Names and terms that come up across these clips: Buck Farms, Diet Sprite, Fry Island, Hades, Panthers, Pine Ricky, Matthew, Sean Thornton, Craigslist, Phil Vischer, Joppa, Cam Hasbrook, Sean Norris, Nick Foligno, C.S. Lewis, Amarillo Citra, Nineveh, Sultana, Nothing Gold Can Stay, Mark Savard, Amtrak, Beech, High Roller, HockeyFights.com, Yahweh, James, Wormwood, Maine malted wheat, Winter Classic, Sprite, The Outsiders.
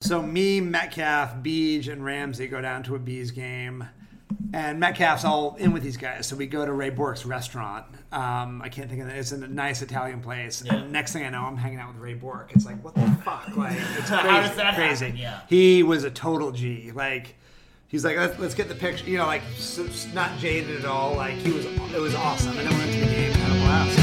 So me, Metcalf, Beech, and Ramsey go down to a Bees game, and Metcalf's all in with these guys. So we go to Ray Bourque's restaurant. I can't think of it. It's a nice Italian place. Yeah. And next thing I know, I'm hanging out with Ray Bourque. It's like, what the fuck? Like, it's crazy. How does that crazy. Yeah. He was a total G. Like, he's like, let's get the picture. You know, like, so, not jaded at all. Like, it was awesome. And then we went to the game, had a blast.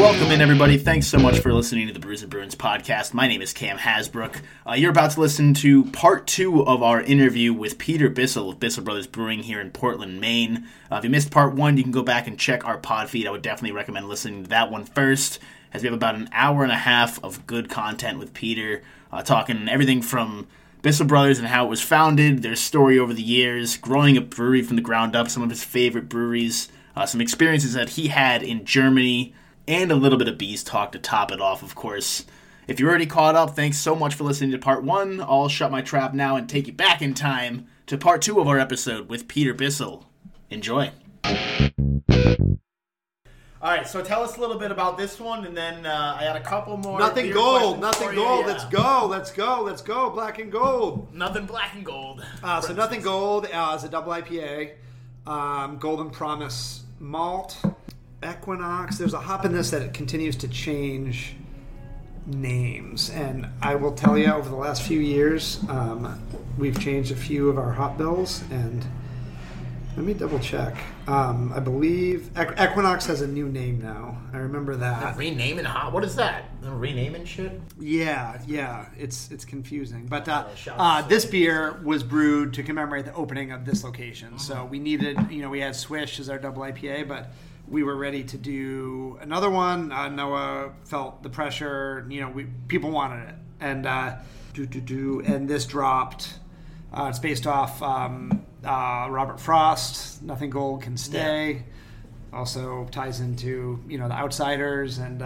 Welcome in, everybody. Thanks so much for listening to the Brews and Bruins podcast. My name is Cam Hasbrook. You're about to listen to part two of our interview with Peter Bissell of Bissell Brothers Brewing here in Portland, Maine. If you missed part one, you can go back and check our pod feed. I would definitely recommend listening to that one first, as we have about an hour and a half of good content with Peter, talking everything from Bissell Brothers and how it was founded, their story over the years, growing a brewery from the ground up, some of his favorite breweries, some experiences that he had in Germany, and a little bit of Bees talk to top it off, of course. If you're already caught up, thanks so much for listening to part one. I'll shut my trap now and take you back in time to part two of our episode with Peter Bissell. Enjoy. All right, so tell us a little bit about this one, and then I got a couple more. Nothing gold, nothing gold. Yeah. Let's go. Black and gold. Nothing black and gold. So nothing gold is a double IPA. Golden Promise malt. Equinox. There's a hop in this that it continues to change names, and I will tell you, over the last few years, we've changed a few of our hop bills. And let me double check. I believe Equinox has a new name now. I remember that. Renaming hop. What is that? Renaming shit. Yeah. It's confusing. But this beer was brewed to commemorate the opening of this location. So we needed, we had Swish as our double IPA, but we were ready to do another one. Noah felt the pressure. People wanted it, and and this dropped. It's based off Robert Frost. Nothing gold can stay. Yeah. Also ties into The Outsiders, and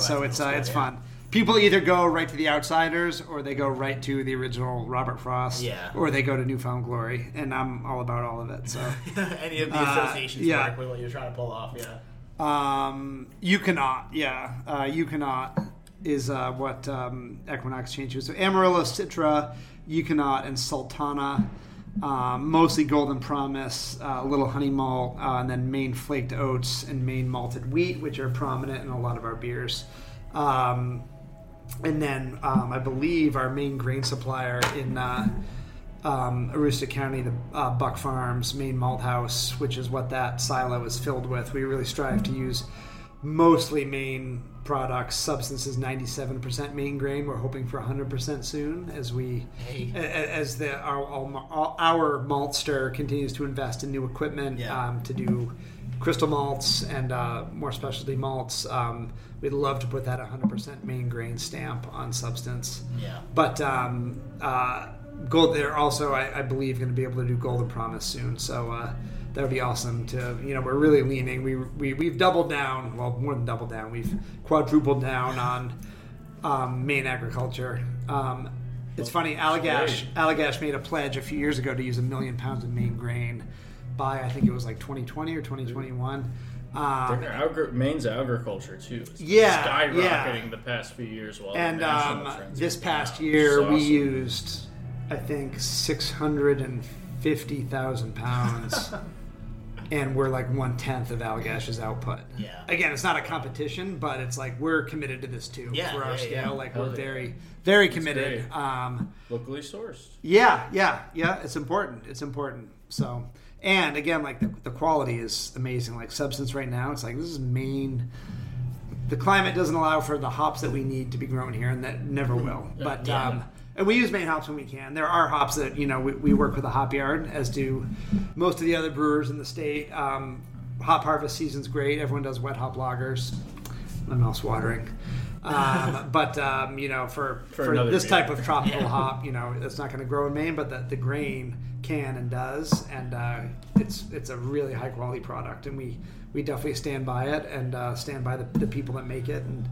So it's fun. People either go right to The Outsiders, or they go right to the original Robert Frost, or they go to Newfound Glory, and I'm all about all of it. So any of the associations work with what you're trying to pull off, Eukanot, Eukanot is what Equinox changes. So Amarillo, Citra, Eukanot, and Sultana, mostly Golden Promise, a little honey malt, and then Maine flaked oats and Maine malted wheat, which are prominent in a lot of our beers. And then I believe our main grain supplier in Aroostook County, the Buck Farms Maine Malt House, which is what that silo is filled with. We really strive to use mostly Maine products. Substance is 97% Maine grain. We're hoping for 100% soon as our maltster continues to invest in new equipment to do crystal malts and more specialty malts. We'd love to put that 100% Maine grain stamp on Substance. Yeah. But gold, they're also, I believe, going to be able to do Golden Promise soon. So that would be awesome to, we're really leaning. We've doubled down, well, more than doubled down. We've quadrupled down on Maine agriculture. It's funny, Allagash made a pledge a few years ago to use 1 million pounds of Maine grain by, I think it was like 2020 or 2021. Maine's agriculture too. It's skyrocketing the past few years. This past year, we used I think 650,000 pounds, and we're like 1/10 of Algash's output. Yeah. Again, it's not a competition, but it's like we're committed to this too for our scale. Yeah. Like we're very, very committed. Locally sourced. Yeah. It's important. So, and again, like the quality is amazing. Like substance right now, it's like this is Maine. The climate doesn't allow for the hops that we need to be grown here, and that never will. But and we use Maine hops when we can. There are hops that, you know, we work with a hop yard, as do most of the other brewers in the state. Hop harvest season's great. Everyone does wet hop lagers. My mouth's watering. You know, for this type of tropical hop, you know, it's not going to grow in Maine, but the grain can and does. And it's a really high-quality product, and we definitely stand by it and stand by the people that make it. And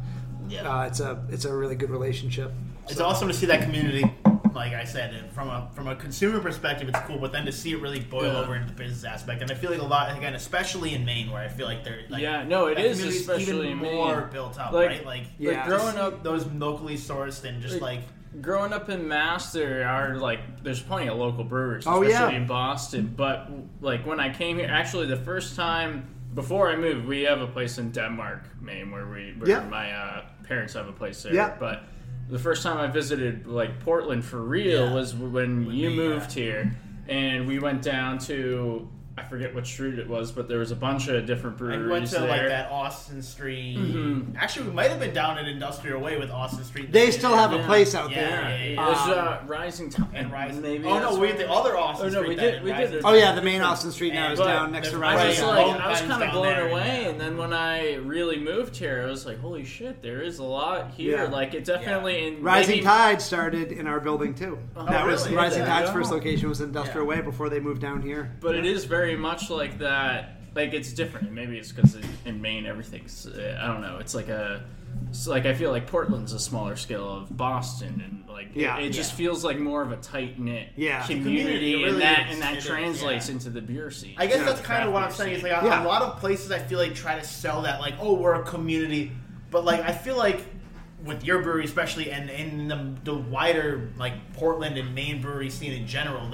it's a really good relationship. It's awesome to see that community, like I said, from a consumer perspective, it's cool. But then to see it really boil over into the business aspect, and I feel like a lot, again, especially in Maine, where I feel like they're like, it is especially even more built up, like, right? Like growing up, those locally sourced and just like growing up in Mass, there are like there's plenty of local brewers, especially in Boston. But like when I came here, actually the first time. Before I moved, we have a place in Denmark, Maine, where my parents have a place there. Yeah. But the first time I visited like Portland for real was when you moved here, and we went down to, I forget what street it was, but there was a bunch of different breweries. I went to like that Austin Street. Mm-hmm. Actually, we might have been down at Industrial Way with Austin Street. They still have a place out there. Yeah. There's Rising Tide. And Rising. Maybe we had the other Austin Street. We did. The main Austin Street now is down next to Rising. I was kind of blown away, and then when I really moved here, I was like, holy shit, there is a lot here. Yeah. Like it definitely. Yeah. Rising Tide started in our building too. That was Rising Tide's first location was Industrial Way before they moved down here. But it is very much like that. Like it's different. Maybe it's because in Maine everything's I don't know. It's like I feel like Portland's a smaller scale of Boston, and like it just feels like more of a tight knit community, really, and that translates into the beer scene. I guess that's kind of what I'm saying. Is like a lot of places I feel like try to sell that like, oh, we're a community, but like I feel like with your brewery especially, and in the wider like Portland and Maine brewery scene in general,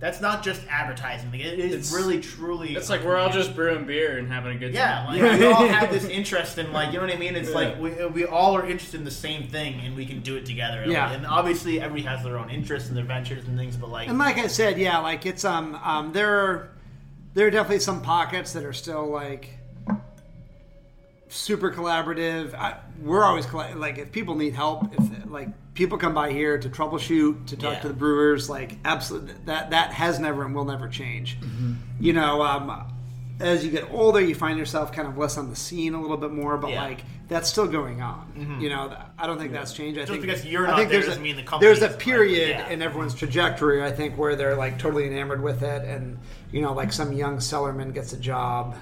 That's not just advertising. It's really, truly... It's like we're all just brewing beer and having a good time. Yeah, like, we all have this interest in, like, you know what I mean? It's like we all are interested in the same thing, and we can do it together. Yeah. And obviously, everybody has their own interests and their ventures and things, but, like... And like I said, like, it's... there are definitely some pockets that are still, like... super collaborative. We're always like if people need help, if like people come by here to troubleshoot, to talk to the brewers, like absolutely that has never and will never change. Mm-hmm. You know, as you get older, you find yourself kind of less on the scene a little bit more, but like that's still going on. Mm-hmm. You know, I don't think that's changed. I think because you're not there doesn't mean the company. There's a period in everyone's trajectory, I think, where they're like totally enamored with it, and you know, like some young cellarman gets a job.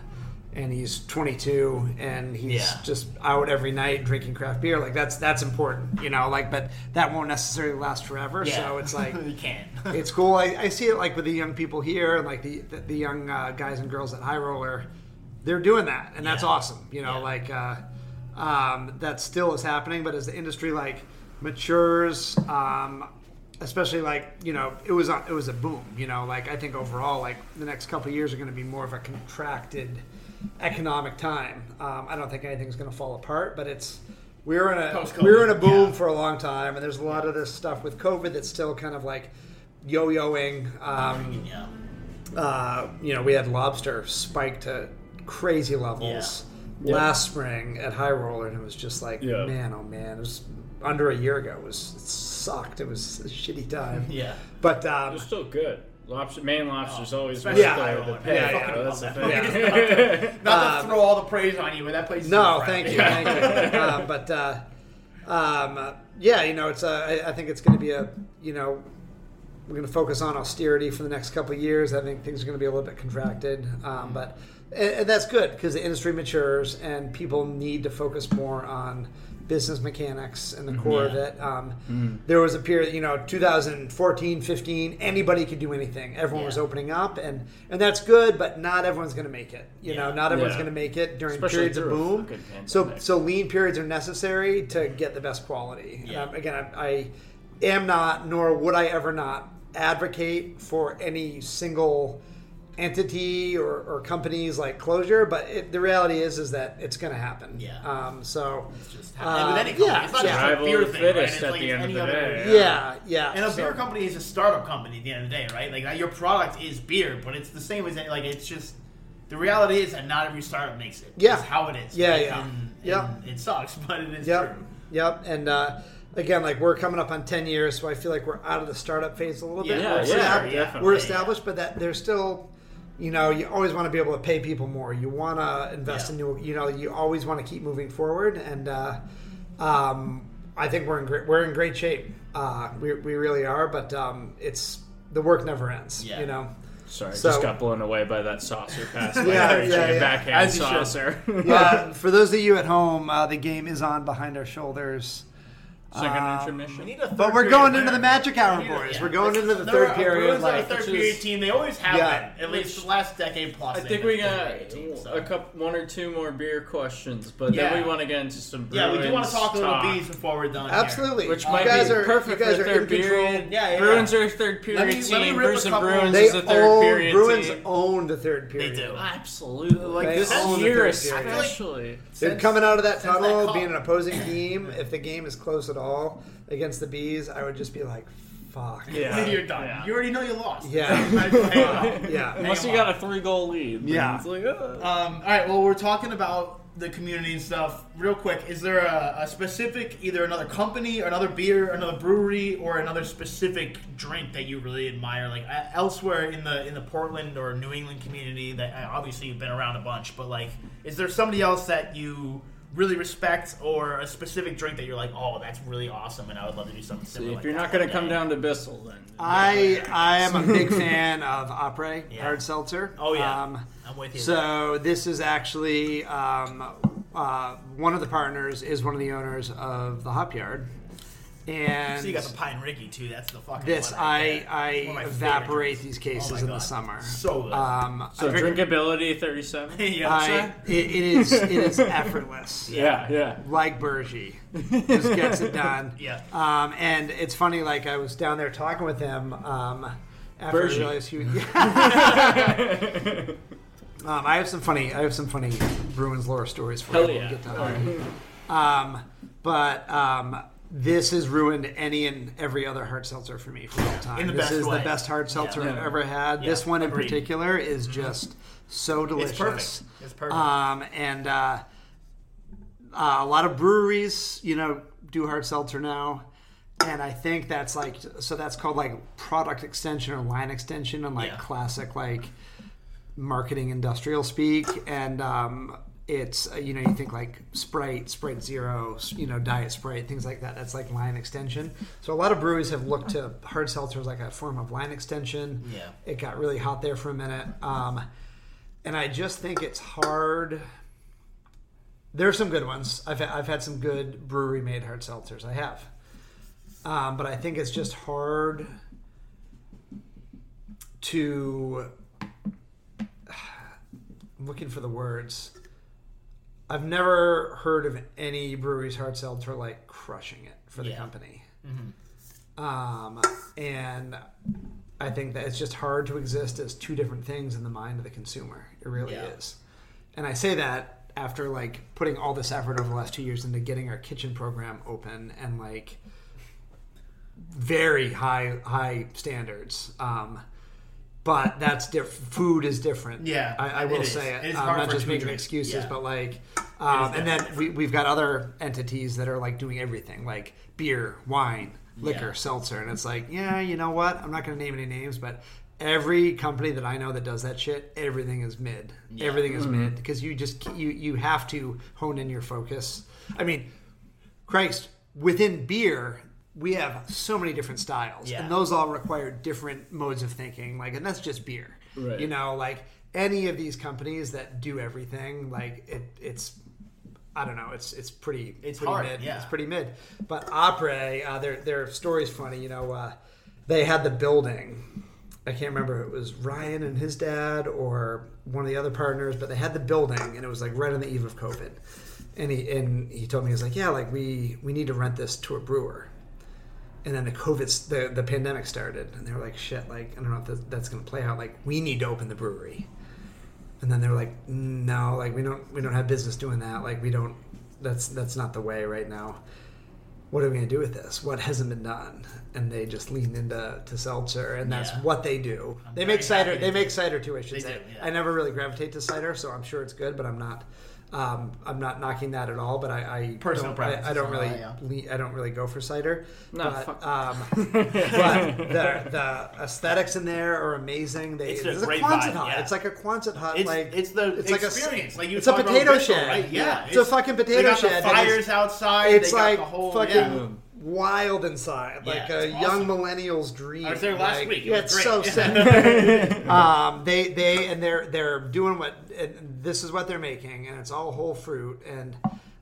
And he's 22, and he's just out every night drinking craft beer. Like that's important, you know. Like, but that won't necessarily last forever. Yeah. So it's like you can't. It's cool. I see it like with the young people here, and like the young guys and girls at High Roller. They're doing that, and that's awesome. You know, like that still is happening. But as the industry like matures, especially like, you know, it was a boom. You know, like I think overall, like the next couple of years are going to be more of a contracted economic time. I don't think anything's going to fall apart, but we're in a boom for a long time, and there's a lot of this stuff with COVID that's still kind of like yo-yoing. You know, we had lobster spike to crazy levels last spring at High Roller, and it was just like man, it was under a year ago. It sucked. It was a shitty time. But it was still good. Maine lobster's always worth the pay. Not to throw all the praise on you, but that place. No, thank you. You know, it's. I think it's going to be a. You know, we're going to focus on austerity for the next couple of years. I think things are going to be a little bit contracted, but and that's good because the industry matures and people need to focus more on business mechanics and the core of it. There was a period, you know, 2014, 15, anybody could do anything. Everyone was opening up, and that's good, but not everyone's going to make it. You know, not everyone's going to make it during periods of boom. So lean periods are necessary to get the best quality. And again, I am not, nor would I ever not, advocate for any single entity or companies like closure, but the reality is that it's going to happen. Yeah. So it's just happening with any company. Yeah, it's not just a beer thing, right? It's like the end of the day. Yeah. And a beer company is a startup company at the end of the day, right? Like your product is beer, but it's the same as like it's just the reality is that not every startup makes it. Yeah. It's how it is. Yeah, right? Yeah. And it sucks, but it is true. Yep. And again, like we're coming up on 10 years, so I feel like we're out of the startup phase a little bit. We're established, but that there's still, you know, you always want to be able to pay people more. You want to invest in new, you know, you always want to keep moving forward. And I think we're in great shape. We really are, but it's the work never ends. Yeah. You know. Sorry, just got blown away by that saucer pass. Backhand saucer. For those of you at home, the game is on behind our shoulders. Second intermission. But we're going into the magic hour, boys. Yeah. We're going into the third period. Like the third period team. They always have been, at least the last decade plus. I think we got one or two more beer questions, but then we want to get into some Bruins. Yeah, we do want to talk a little Bees before we're done. Absolutely. Which might be perfect for third period. Yeah. Bruins are a third period team. Bruins is a third period team. Bruins own the third period. They do. Absolutely. Like this year especially. They're coming out of that tunnel, being an opposing team. If the game is close at all, against the Bees, I would just be like, fuck. Yeah. You're done. Yeah. You already know you lost. Yeah. Unless you got a 3-goal lead. Yeah. It's like, all right, well, we're talking about the community and stuff. Real quick, is there a specific, either another company, or another beer, or another brewery, or another specific drink that you really admire? Like elsewhere in the Portland or New England community that obviously you've been around a bunch, but like, is there somebody else that you really respect or a specific drink that you're like, oh, that's really awesome and I would love to do something similar. If you're not going to come down to Bissell, then... I am a big fan of Opry, hard seltzer. Oh, yeah. I'm with you. So this is actually... one of the partners is one of the owners of the Hop Yard. And so you got the Pine Ricky, too. That's the fucking one. I evaporate these cases in the summer. So good. So drinkability, 37? It is effortless. Yeah. Like Bergie. Just gets it done. Yeah. And it's funny, like, I was down there talking with him after Bergie. I realized he was... I have some funny Bruins lore stories for you. We'll get that this has ruined any and every other hard seltzer for me for all time. This is the best hard seltzer I've ever had. Yeah. This one in particular is just so delicious. It's perfect. And a lot of breweries, you know, do hard seltzer now. And I think that's like, so that's called like product extension or line extension and like classic like marketing industrial speak. And, it's, you know, you think like Sprite Zero, you know, Diet Sprite, things like that. That's like line extension. So a lot of breweries have looked to hard seltzer as like a form of line extension. Yeah. It got really hot there for a minute. And I just think it's hard. There are some good ones. I've had some good brewery-made hard seltzers. I have. But I think it's just hard to... I'm looking for the words... I've never heard of any brewery's hard seltzer like crushing it for the company. Mm-hmm. And I think that it's just hard to exist as two different things in the mind of the consumer. It really is. And I say that after like putting all this effort over the last 2 years into getting our kitchen program open and like very high standards. But that's different. Food is different. Yeah, I will say it. I'm not just making excuses, but like, and then we've got other entities that are like doing everything, like beer, wine, liquor, seltzer, and it's like, yeah, you know what? I'm not going to name any names, but every company that I know that does that shit, everything is mid. Yeah. Everything is mid because you just you have to hone in your focus. I mean, Christ, within beer. We have so many different styles, and those all require different modes of thinking. Like, and that's just beer, right. You know. Like any of these companies that do everything, like it's, I don't know, it's pretty hard, mid, it's pretty mid. But Opry, their story's funny. You know, they had the building. I can't remember if it was Ryan and his dad or one of the other partners, but they had the building, and it was like right on the eve of COVID. And he told me, he was like, yeah, like we need to rent this to a brewer. And then the COVID, the pandemic started, and they were like, shit, like, I don't know if that's going to play out. Like, we need to open the brewery. And then they were like, no, like, we don't have business doing that. Like, we don't, that's not the way right now. What are we going to do with this? What hasn't been done? And they just leaned into seltzer, and that's what they do. They make cider. They make cider too, I should say. Do, yeah. I never really gravitate to cider, so I'm sure it's good, but I'm not knocking that at all, but I don't really go for cider. No, but, fuck. But the aesthetics in there are amazing. It's a Quonset hut. Yeah. It's like a Quonset hut. It's the experience. It's a potato shed. Right? Yeah, it's a fucking potato shed. They got the fires outside. It's like the whole fucking. Yeah. Wild inside, like a awesome. Young millennial's dream. I was there last week. It's great. So sick. They're doing what this is what they're making, and it's all whole fruit. And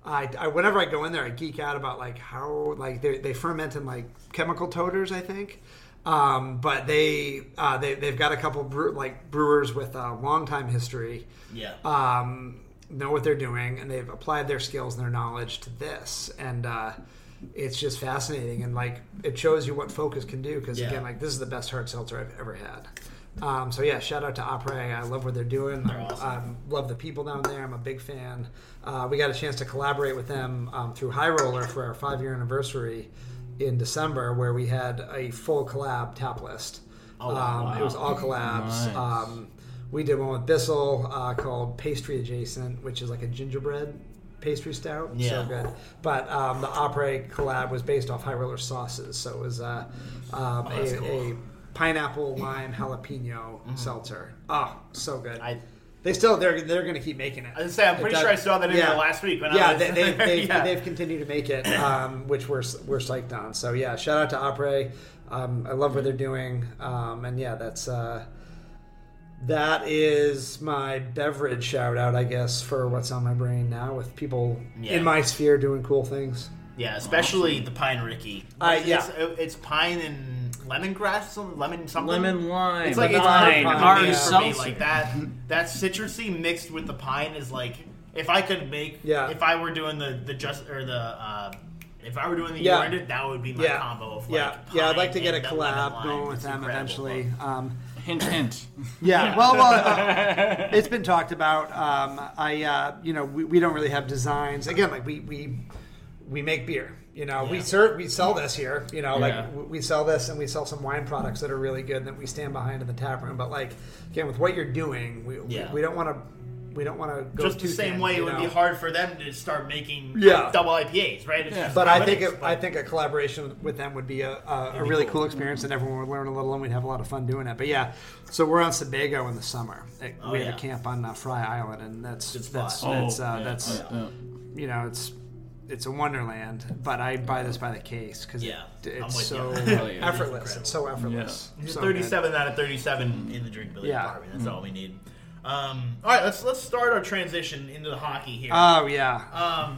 I whenever I go in there, I geek out about like how like they ferment in like chemical toters, I think. But they've got a couple brewers with a long time history. Yeah. Know what they're doing, and they've applied their skills and their knowledge to this, and. It's just fascinating, and like it shows you what focus can do. Because again, like this is the best hard seltzer I've ever had. So yeah, shout out to Opry. I love what they're doing. They're awesome. I love the people down there. I'm a big fan. We got a chance to collaborate with them through High Roller for our 5-year anniversary in December, where we had a full collab tap list. Oh, wow. It was all collabs. Nice. We did one with Bissell called Pastry Adjacent, which is like a gingerbread. Pastry stout, so good. But the Opry collab was based off High Roller sauces, so it was a pineapple lime jalapeno seltzer. Oh, so good. They're going to keep making it. I was saying, I'm pretty sure I saw that in there last week. They've continued to make it, which we're psyched on. So yeah, shout out to Opry. I love what they're doing, and yeah, that's. That is my beverage shout out, I guess, for what's on my brain now with people in my sphere doing cool things. Yeah, especially the Pine Ricky. It's pine and lemongrass, lemon something. Lemon lime. It's like it's hard for me. Like that citrusy mixed with the pine is like if I could make. Yeah. If I were doing the year ended, that would be my combo of like. Yeah. Pine I'd like to get a collab going with them eventually. Hint, hint. Yeah. Well, it's been talked about. We don't really have designs. Again, like we make beer. You know, we sell this here. You know, like we sell this and we sell some wine products that are really good and that we stand behind in the tap room. But like again, with what you're doing, we don't want to. We don't want to go just the same way. It would be hard for them to start making double IPAs, right? But I think a collaboration with them would be a really cool experience, and everyone would learn a little, and we'd have a lot of fun doing it. But yeah, so we're on Sebago in the summer. We have a camp on Fry Island, and it's a wonderland. But I buy this by the case because it's so effortless. It's so effortless. 37 out of 37 in the drinkability department. That's all we need. All right, let's start our transition into the hockey here. Oh yeah.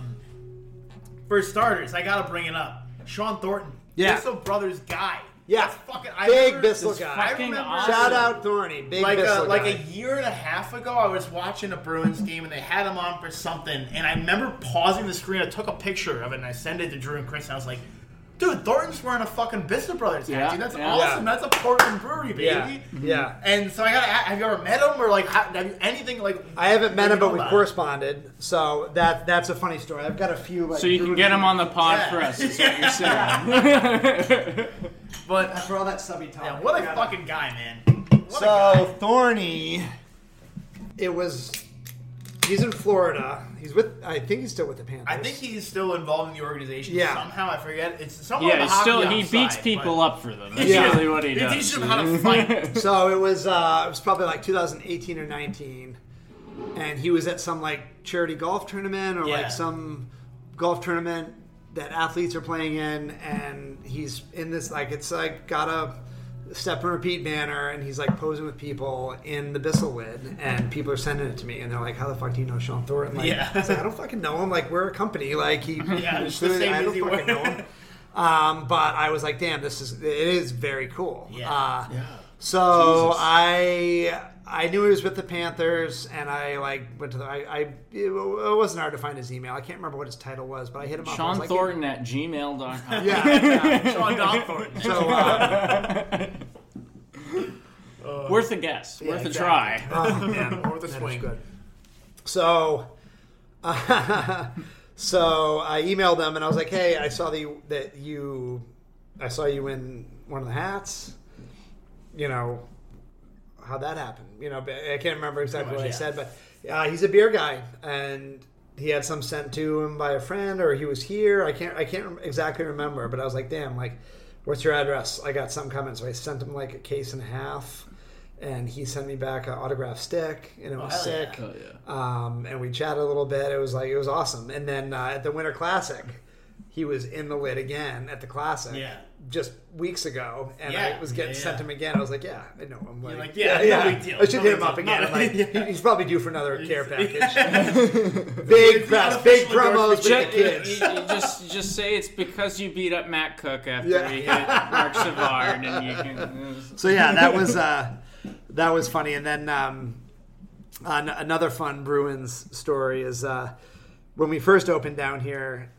For starters, I gotta bring it up. Sean Thornton, Bissell Brothers guy. Yeah, that's fucking big Bissell guy. Shout out Thorny, big Bissell guy. Like a year and a half ago, I was watching a Bruins game and they had him on for something, and I remember pausing the screen. I took a picture of it and I sent it to Drew and Chris, and I was like, dude, Thornton's wearing a fucking Bissell Brothers hat, dude. That's awesome. Yeah. That's a Portland brewery, baby. Yeah. And so I got. Have you ever met him or like anything like? I haven't met him, but we corresponded. So that's a funny story. I've got a few. Like, so you can get him on the pod for us. Is what you're saying. But for all that stubby talk, what a fucking guy, man. Thorny, it was. He's in Florida. I think he's still with the Panthers. I think he's still involved in the organization. Yeah. Somehow, I forget. It's somehow he beats people up for them. That's really what he does. He teaches them how to fight. So it was probably like 2018 or 19, and he was at some like charity golf tournament or like some golf tournament that athletes are playing in, and he's in this like it's like got a. Step and repeat banner, and he's like posing with people in the Bissell lid, and people are sending it to me, and they're like, "How the fuck do you know Sean Thornton?" Like, it's like, I don't fucking know him. Like, we're a company. Like, I don't fucking know him. But I was like, "Damn, it is very cool." So I I knew he was with the Panthers, and I like went to the. It wasn't hard to find his email. I can't remember what his title was, but I hit him up. Sean Thornton at gmail.com. Yeah, Sean Thornton. So, worth a guess, worth a try. Oh man, worth a swing. Good. So, so I emailed them and I was like, "Hey, I saw I saw you in one of the hats. You know." How'd that happen? You know, I can't remember exactly what I said, but he's a beer guy, and he had some sent to him by a friend, or he was here. I can't exactly remember, but I was like, damn, like, what's your address? I got something coming, so I sent him like a case and a half, and he sent me back an autographed stick, and it was sick. Yeah. And we chatted a little bit. It was like it was awesome. And then at the Winter Classic, he was in the lid again at the Classic. Yeah. Just weeks ago, and I was getting sent him again. I was like, yeah, I know. I'm like, no big deal. I should hit him up again. I'm like, he's probably due for another care package. Big press, big promos, big kids. You just say it's because you beat up Matt Cook after he hit Mark Savard, and you can. So yeah, that was funny. And then another fun Bruins story is when we first opened down here,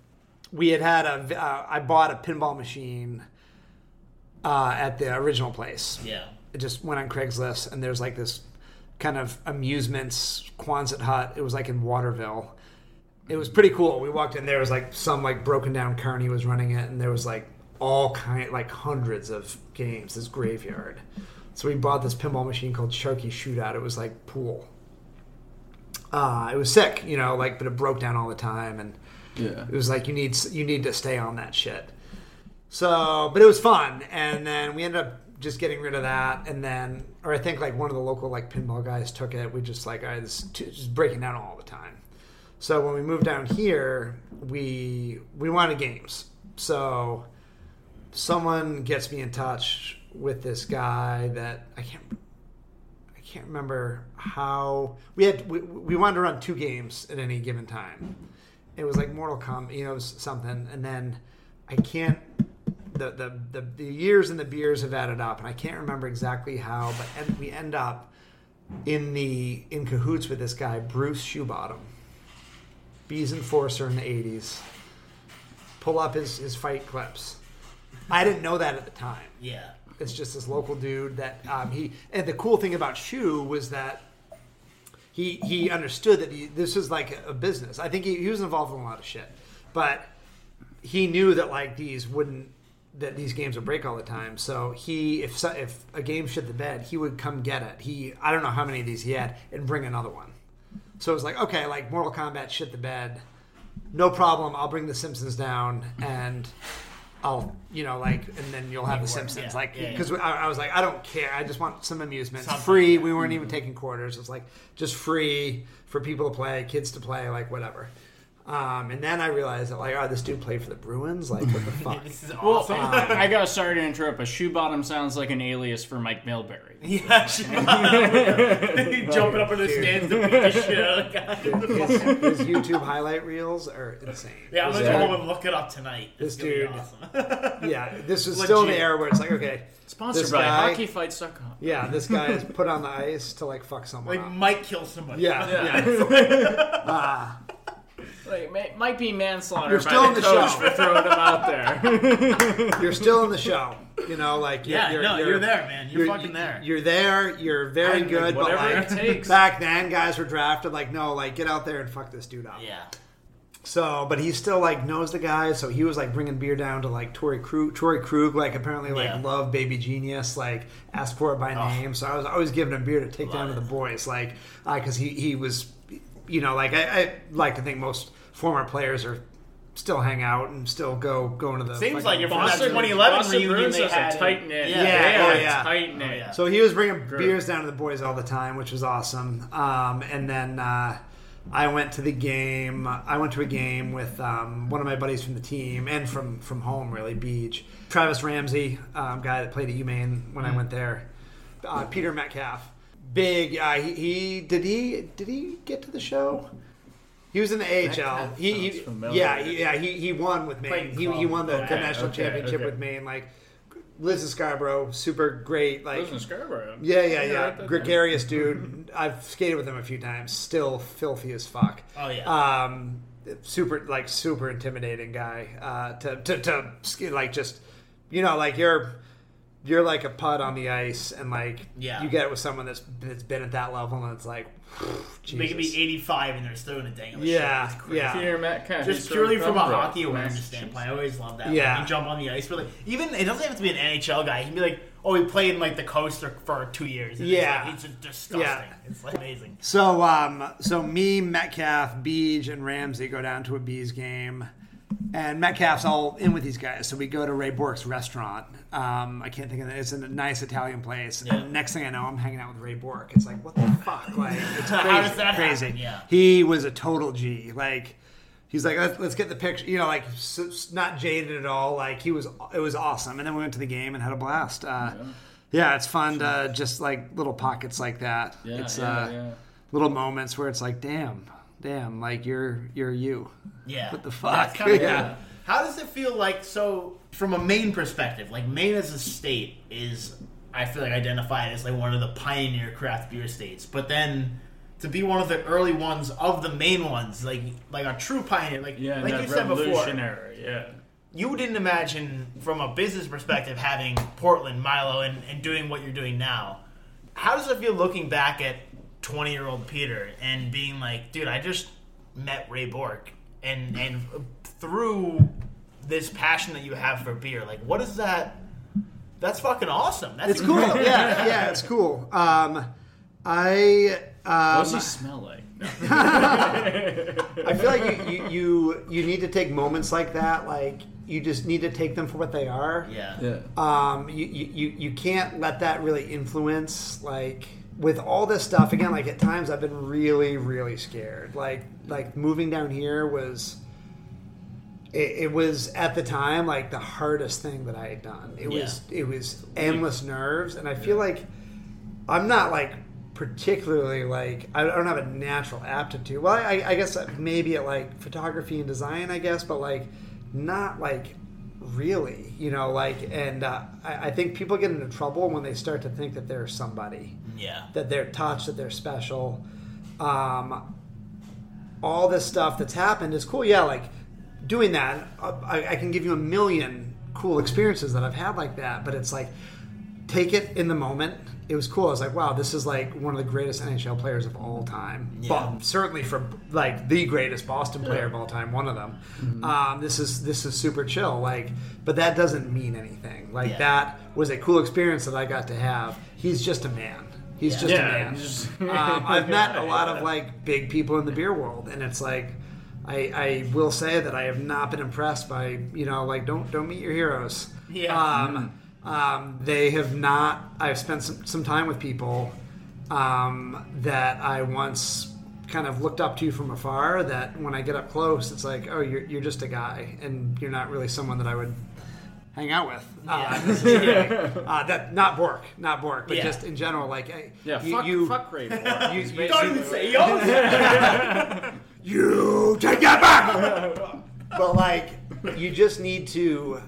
we had I bought a pinball machine. At the original place. Yeah. It just went on Craigslist, and there's like this kind of amusements Quonset hut. It was like in Waterville. It was pretty cool. We walked in, there was like some like broken down carny was running it, and there was like all kind like hundreds of games, this graveyard. So we bought this pinball machine called Sharky Shootout. It was like pool. It was sick, you know, like, but it broke down all the time, and it was like you need to stay on that shit. So, but it was fun, and then we ended up just getting rid of that, and then, or I think like one of the local like pinball guys took it. We just like, just breaking down all the time. So when we moved down here, we wanted games. So someone gets me in touch with this guy that I can't remember how we wanted to run two games at any given time. It was like Mortal Kombat, you know, something, and then I can't. The years and the beers have added up, and I can't remember exactly how, but we end up in cahoots with this guy, Bruce Shoebottom, Bees enforcer in the 80s. Pull up his fight clips. I didn't know that at the time. Yeah, it's just this local dude that he. And the cool thing about Shoe was that he understood that this was like a business. I think he was involved in a lot of shit, but he knew that like that these games would break all the time. So if a game shit the bed, he would come get it. I don't know how many of these he had, and bring another one. So it was like, okay, like Mortal Kombat shit the bed, no problem. I'll bring the Simpsons down, and I'll, you know, like, and then you'll have the Simpsons, like, because I was like, I don't care. I just want some amusement, free. We weren't even taking quarters. It's like just free for people to play, kids to play, like whatever. And then I realized that, like, this dude played for the Bruins? Like, what the fuck? This is awesome. Well, I got sorry to interrupt, but Shoebottom sounds like an alias for Mike Milbury. Yeah, Shoebottom. Jumping up in the stands to beat the shit out of the guy. Dude, his YouTube highlight reels are insane. Yeah, I'm going to go home and look it up tonight. This dude. Awesome. Yeah, this is legit. Still in the era where it's like, okay. Sponsored by hockeyfights.com. Yeah, this guy is put on the ice to, like, fuck someone up. Like, might kill somebody. Yeah. Like, might be manslaughter. You're still in the show. We're throwing them out there. You're still in the show. You know, like you're there, man. You're fucking there. You're there. You're very good. Like, but like it takes. Back then, guys were drafted. Like, no, like get out there and fuck this dude up. Yeah. So, but he still like knows the guys. So he was like bringing beer down to like Tory Krug. Like apparently like love Baby Genius. Like asked for it by name. So I was always giving him beer to take down to the boys. Like because he was. You know, like I like to think most former players are still hang out and still go into the. Seems like you're from that 2011 reunion. They had tight knit. Yeah. Tight knit. Yeah. So he was bringing beers down to the boys all the time, which was awesome. And then I went to the game. I went to a game with one of my buddies from the team and from home, really, Beech. Travis Ramsey, guy that played at UMaine when I went there. Peter Metcalf. Big. Did he get to the show? He was in the AHL. He won with Maine. He won the national championship with Maine. Like lives in Scarborough, super great. Like, lives in Scarborough. Yeah. Gregarious dude. I've skated with him a few times. Still filthy as fuck. Oh yeah. Super intimidating guy. To like just, you know, like you're like a putt on the ice, and like you get it with someone that's been at that level, and it's like. They could be 85 and they're still in a dangle. Yeah. Peter Metcalf, just purely from a hockey awareness standpoint, I always love that. Yeah, you jump on the ice, but like, even it doesn't have to be an NHL guy. He can be like, oh, he played in like the coast for 2 years. And it's just disgusting. Yeah. It's like amazing. So me, Metcalf, Beech, and Ramsey go down to a Bees game, and Metcalf's all in with these guys. So we go to Ray Bourque's restaurant. I can't think of it. It's a nice Italian place. Yeah. And next thing I know, I'm hanging out with Ray Bourque. It's like, what the fuck? Like, it's crazy. How does that happen? Yeah. He was a total G. Like, he's like, let's get the picture. You know, like, not jaded at all. Like, it was awesome. And then we went to the game and had a blast. Yeah, it's fun to just like little pockets like that. Yeah, it's little moments where it's like, damn, like you're you. Yeah. What the fuck? Yeah. How does it feel like, so from a Maine perspective, like Maine as a state is, I feel like, identified as like one of the pioneer craft beer states. But then to be one of the early ones of the Maine ones, like a true pioneer, like you said before. Yeah. You didn't imagine from a business perspective having Portland, Milo, and doing what you're doing now. How does it feel looking back at 20-year-old Peter and being like, dude, I just met Ray Bourque, and through this passion that you have for beer, like, what is that? That's fucking awesome. That's cool. Yeah, it's cool. What does he smell like? No. I feel like you need to take moments like that, like. You just need to take them for what they are. Yeah. You can't let that really influence, like, with all this stuff. Again, like, at times I've been really, really scared. Like moving down here was, it was at the time like the hardest thing that I had done. It was endless nerves, and I feel like I'm not like particularly like, I don't have a natural aptitude. Well, I guess maybe at like photography and design, I guess, but like. Not like really, you know, like, and I think people get into trouble when they start to think that they're somebody, that they're touched, that they're special. All this stuff that's happened is cool. Yeah, like doing that, I can give you a million cool experiences that I've had like that, but it's like, take it in the moment. It was cool. I was like, wow, this is like one of the greatest NHL players of all time. Yeah. But certainly for like the greatest Boston player of all time, one of them. Mm-hmm. This is super chill. Like, but that doesn't mean anything. Like that was a cool experience that I got to have. He's just a man. He's just a man. I've met a lot of like big people in the beer world, and it's like, I will say that I have not been impressed by, you know, like don't meet your heroes. Yeah. They have not. I've spent some time with people that I once kind of looked up to from afar. That when I get up close, it's like, oh, you're just a guy, and you're not really someone that I would hang out with. Not Bourque, but just in general, like, fuck Ray Bourque. You don't even say you take that back. But like, you just need to.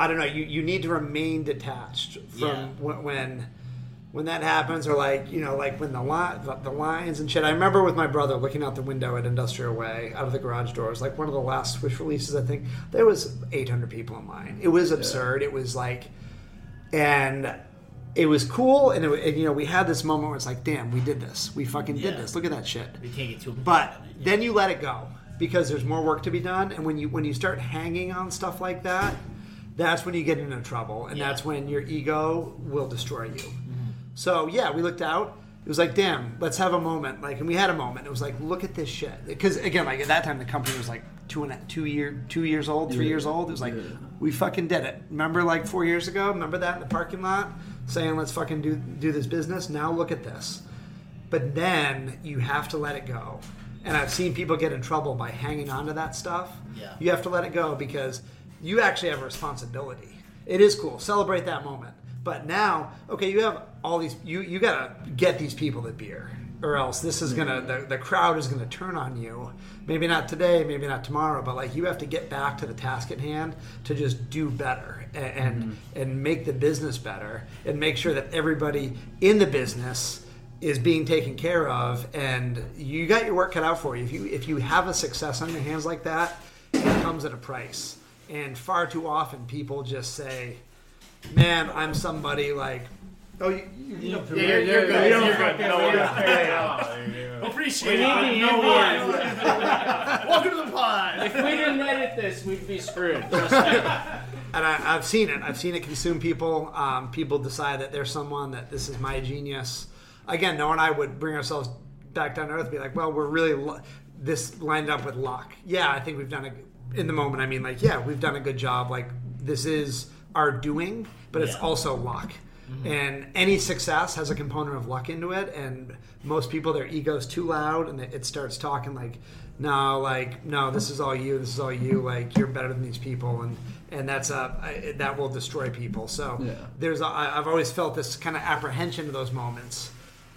I don't know. You need to remain detached from when that happens, or like, you know, like when the lines and shit. I remember with my brother looking out the window at Industrial Way out of the garage doors, like one of the last Swish releases. I think there was 800 people in line. It was absurd. It was like, and it was cool. And, you know, we had this moment where it's like, damn, we did this. We fucking did this. Look at that shit. We can't get too. But then you let it go because there's more work to be done. And when you start hanging on stuff like that. That's when you get into trouble, and that's when your ego will destroy you. Mm-hmm. So, we looked out. It was like, damn, let's have a moment. Like, and we had a moment. It was like, look at this shit. Because, again, like, at that time, the company was like 2 years old, 3 years old. It was like, we fucking did it. Remember, like, 4 years ago? Remember that in the parking lot? Saying, let's fucking do this business. Now look at this. But then you have to let it go. And I've seen people get in trouble by hanging on to that stuff. Yeah. You have to let it go because... you actually have a responsibility. It is cool. Celebrate that moment. But now, okay, you have all these... You got to get these people the beer. or else this is going to, the crowd is going to turn on you. Maybe not today, maybe not tomorrow, but like you have to get back to the task at hand to just do better and make the business better and make sure that everybody in the business is being taken care of, and you got your work cut out for you. If you have a success on your hands like that, it comes at a price. And far too often people just say, man, I'm somebody like, oh, you're good. No worries. Appreciate it. No worries. Welcome to the pod. If we didn't edit this, we'd be screwed. And I've seen it. I've seen it consume people. People decide that they're someone, that this is my genius. Again, Noah and I would bring ourselves back down to earth and be like, well, we're really this lined up with luck. Yeah, I think we've done in the moment, I mean, like, yeah, we've done a good job. Like, this is our doing, but it's also luck. Mm-hmm. And any success has a component of luck into it. And most people, their ego's too loud and it starts talking like, no, this is all you. This is all you. Like, you're better than these people. And that's that will destroy people. So there's I've always felt this kind of apprehension to those moments.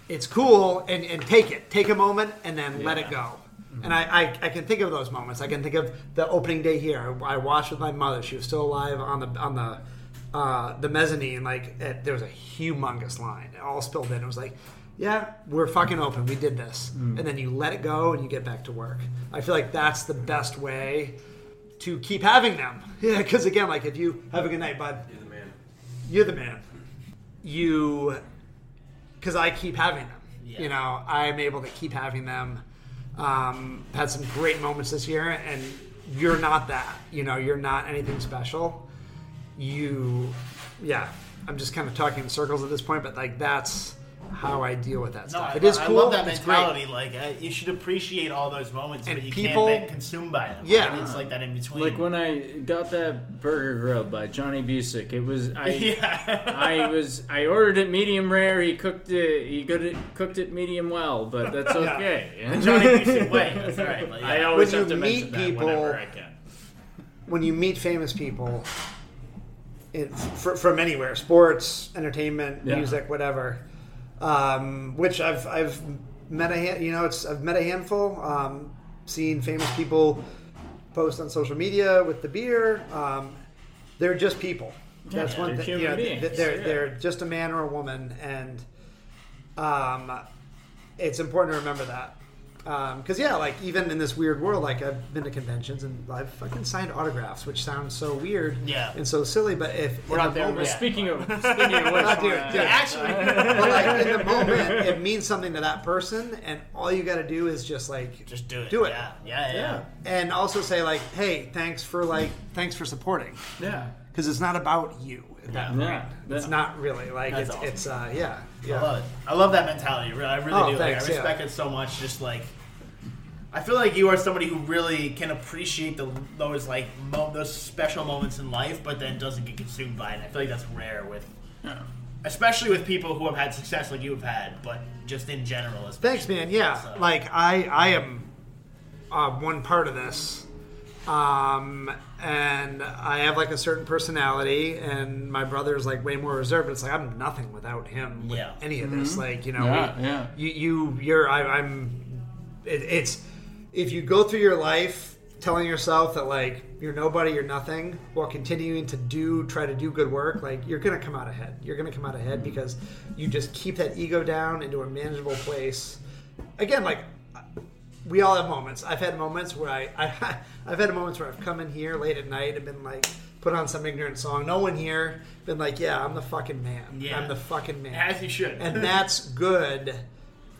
It's cool, and take a moment, and then let it go. Mm-hmm. And I can think of those moments. I can think of the opening day here. I watched with my mother; she was still alive on the mezzanine. Like there was a humongous line, it all spilled in. It was like, yeah, we're fucking open. We did this, and then you let it go, and you get back to work. I feel like that's the best way to keep having them. Yeah, because again, like if you have a good night, bud, you're the man. Because I keep having them. Yeah. You know, I'm able to keep having them. Had some great moments this year, and you're not that. You know, you're not anything special. I'm just kind of talking in circles at this point, but like that's how I deal with that stuff. It is cool. I love that mentality. Like, you should appreciate all those moments, and but you can't get consumed by them. Yeah. Right? It's like that in between. Like when I got that burger grilled by Johnny Busick, I ordered it medium rare. He cooked it medium well, but that's okay. Yeah. The Johnny Busick way. That's all right. Like, I always have to mention people, that whenever I can. When you meet famous people, from anywhere, sports, entertainment, music, whatever. Which I've met I've met a handful, seen famous people post on social media with the beer. They're just people. That's one thing. They're just a man or a woman, and it's important to remember that. Because like even in this weird world, like I've been to conventions and I've fucking signed autographs, which sounds so weird and so silly. But if we're not there, moment, speaking of which, actually, but like in the moment, it means something to that person, and all you got to do is just do it. Do it. Yeah. And also say like, hey, thanks for supporting. Yeah. Because it's not about you at that point. It's not really. Like, that's awesome. Yeah. I love it. I love that mentality. I really do. Thanks, I respect it so much. Just like, I feel like you are somebody who really can appreciate those special moments in life, but then doesn't get consumed by it. I feel like that's rare especially with people who have had success like you've had, but just in general. Thanks, man. Yeah. So. Like, I am one part of this. And I have like a certain personality, and my brother's like way more reserved. But it's like I'm nothing without him with any of this. Mm-hmm. Like if you go through your life telling yourself that like you're nobody, you're nothing, while continuing to try to do good work, like you're gonna come out ahead. You're gonna come out ahead because you just keep that ego down into a manageable place. Again, like. We all have moments. I've had moments where I've come in here late at night and been like, put on some ignorant song. No one here been like, yeah, I'm the fucking man. Yeah. I'm the fucking man. As you should. And that's good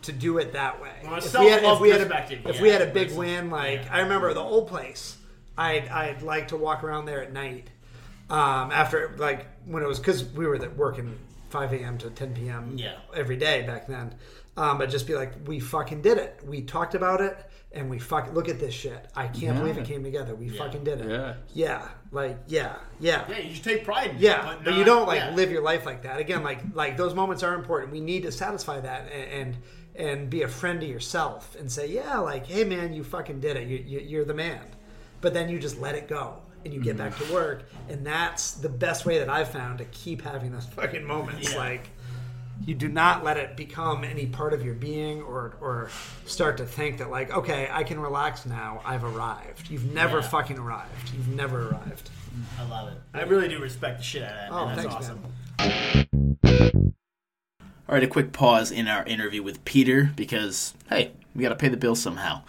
to do it that way. Well, if we had a big win, like I remember the old place, I'd like to walk around there at night after like when it was because we were working 5 a.m. to 10 p.m. every day back then. But just be like, we fucking did it. We talked about it, and we fucking look at this shit. I can't believe it came together. We fucking did it. Yeah. Yeah, you should take pride in it. Yeah, but you don't live your life like that. Again, like those moments are important. We need to satisfy that and be a friend to yourself and say, yeah, like, hey man, you fucking did it. You're the man. But then you just let it go. And you get back to work, and that's the best way that I've found to keep having those fucking moments. Yeah. Like, you do not let it become any part of your being or start to think that, like, okay, I can relax now. I've arrived. You've never fucking arrived. You've never arrived. I love it. I really do respect the shit out of that. Oh, man. That's awesome. Man. All right, a quick pause in our interview with Peter because, hey, we got to pay the bills somehow.